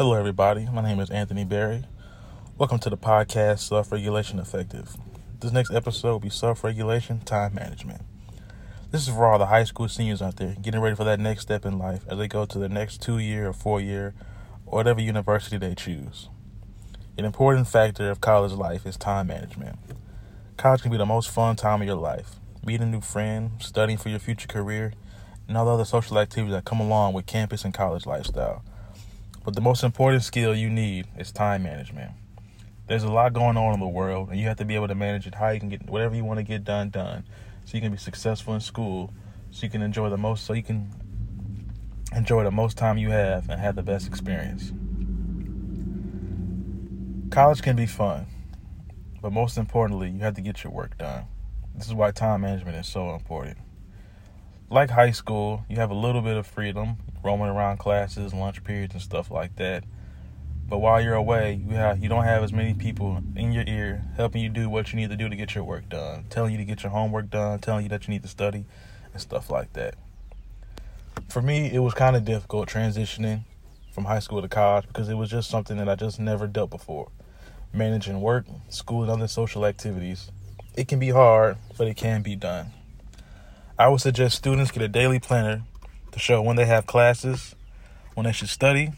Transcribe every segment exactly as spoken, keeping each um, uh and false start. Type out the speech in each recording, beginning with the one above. Hello, everybody. My name is Anthony Berry. Welcome to the podcast, Self-Regulation Effective. This next episode will be Self-Regulation Time Management. This is for all the high school seniors out there getting ready for that next step in life as they go to the next two-year or four-year or whatever university they choose. An important factor of college life is time management. College can be the most fun time of your life. Meeting new friends, studying for your future career, and all the other social activities that come along with campus and college lifestyle. But the most important skill you need is time management. There's a lot going on in the world, and you have to be able to manage it how you can get whatever you want to get done, done. So you can be successful in school, so you can enjoy the most, so you can enjoy the most time you have and have the best experience. College can be fun, but most importantly, you have to get your work done. This is why time management is so important. Like high school, you have a little bit of freedom, roaming around classes, lunch periods, and stuff like that. But while you're away, you have you don't have as many people in your ear helping you do what you need to do to get your work done, telling you to get your homework done, telling you that you need to study, and stuff like that. For me, it was kind of difficult transitioning from high school to college because it was just something that I just never dealt before. Managing work, school, and other social activities. It can be hard, but it can be done. I would suggest students get a daily planner to show when they have classes, when they should study, and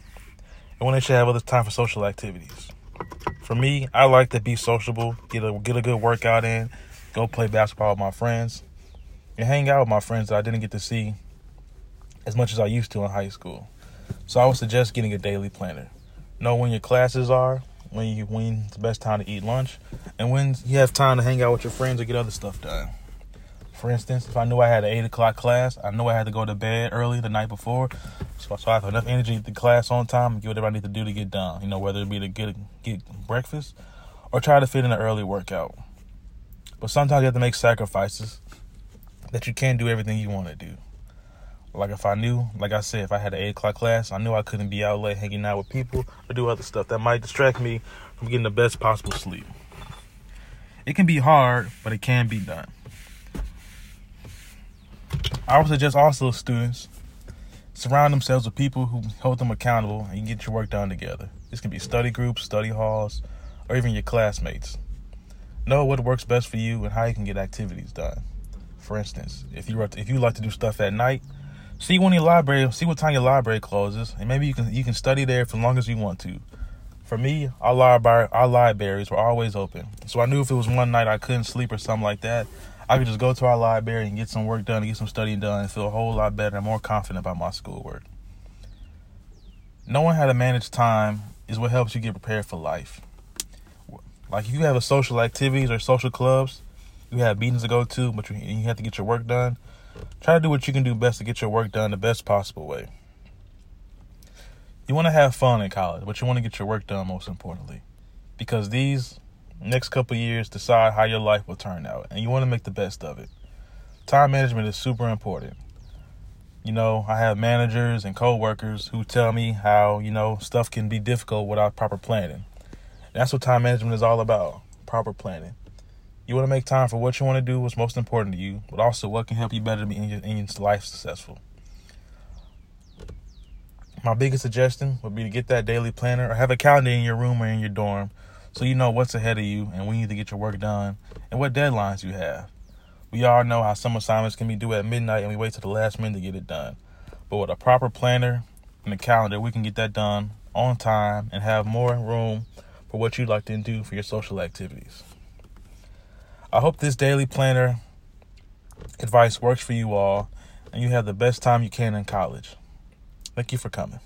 when they should have other time for social activities. For me, I like to be sociable, get a get a good workout in, go play basketball with my friends, and hang out with my friends that I didn't get to see as much as I used to in high school. So I would suggest getting a daily planner. Know when your classes are, when you when it's the best time to eat lunch, and when you have time to hang out with your friends or get other stuff done. For instance, if I knew I had an eight o'clock class, I knew I had to go to bed early the night before, so, so I have enough energy to get the class on time and get whatever I need to do to get done, you know, whether it be to get, get breakfast or try to fit in an early workout. But sometimes you have to make sacrifices that you can't do everything you want to do. Like if I knew, like I said, if I had an eight o'clock class, I knew I couldn't be out late hanging out with people or do other stuff that might distract me from getting the best possible sleep. It can be hard, but it can be done. I would suggest also students surround themselves with people who hold them accountable and you get your work done together. This can be study groups, study halls, or even your classmates. Know what works best for you and how you can get activities done. For instance, if you if you like to do stuff at night, see when your library, see what time your library closes, and maybe you can you can study there for as long as you want to. For me, our library our libraries were always open, so I knew if it was one night I couldn't sleep or something like that, I could just go to our library and get some work done, and get some studying done, and feel a whole lot better and more confident about my schoolwork. Knowing how to manage time is what helps you get prepared for life. Like if you have a social activities or social clubs, you have meetings to go to, but you, you have to get your work done. Try to do what you can do best to get your work done the best possible way. You want to have fun in college, but you want to get your work done most importantly, because these next couple years decide how your life will turn out, and you want to make the best of it. Time management is super important. You know, I have managers and coworkers who tell me how, you know, stuff can be difficult without proper planning. And that's what time management is all about, proper planning. You want to make time for what you want to do, what's most important to you, but also what can help you better to be in your, in your life successful. My biggest suggestion would be to get that daily planner or have a calendar in your room or in your dorm, so you know what's ahead of you and when you need to get your work done and what deadlines you have. We all know how some assignments can be due at midnight and we wait till the last minute to get it done. But with a proper planner and a calendar, we can get that done on time and have more room for what you'd like to do for your social activities. I hope this daily planner advice works for you all and you have the best time you can in college. Thank you for coming.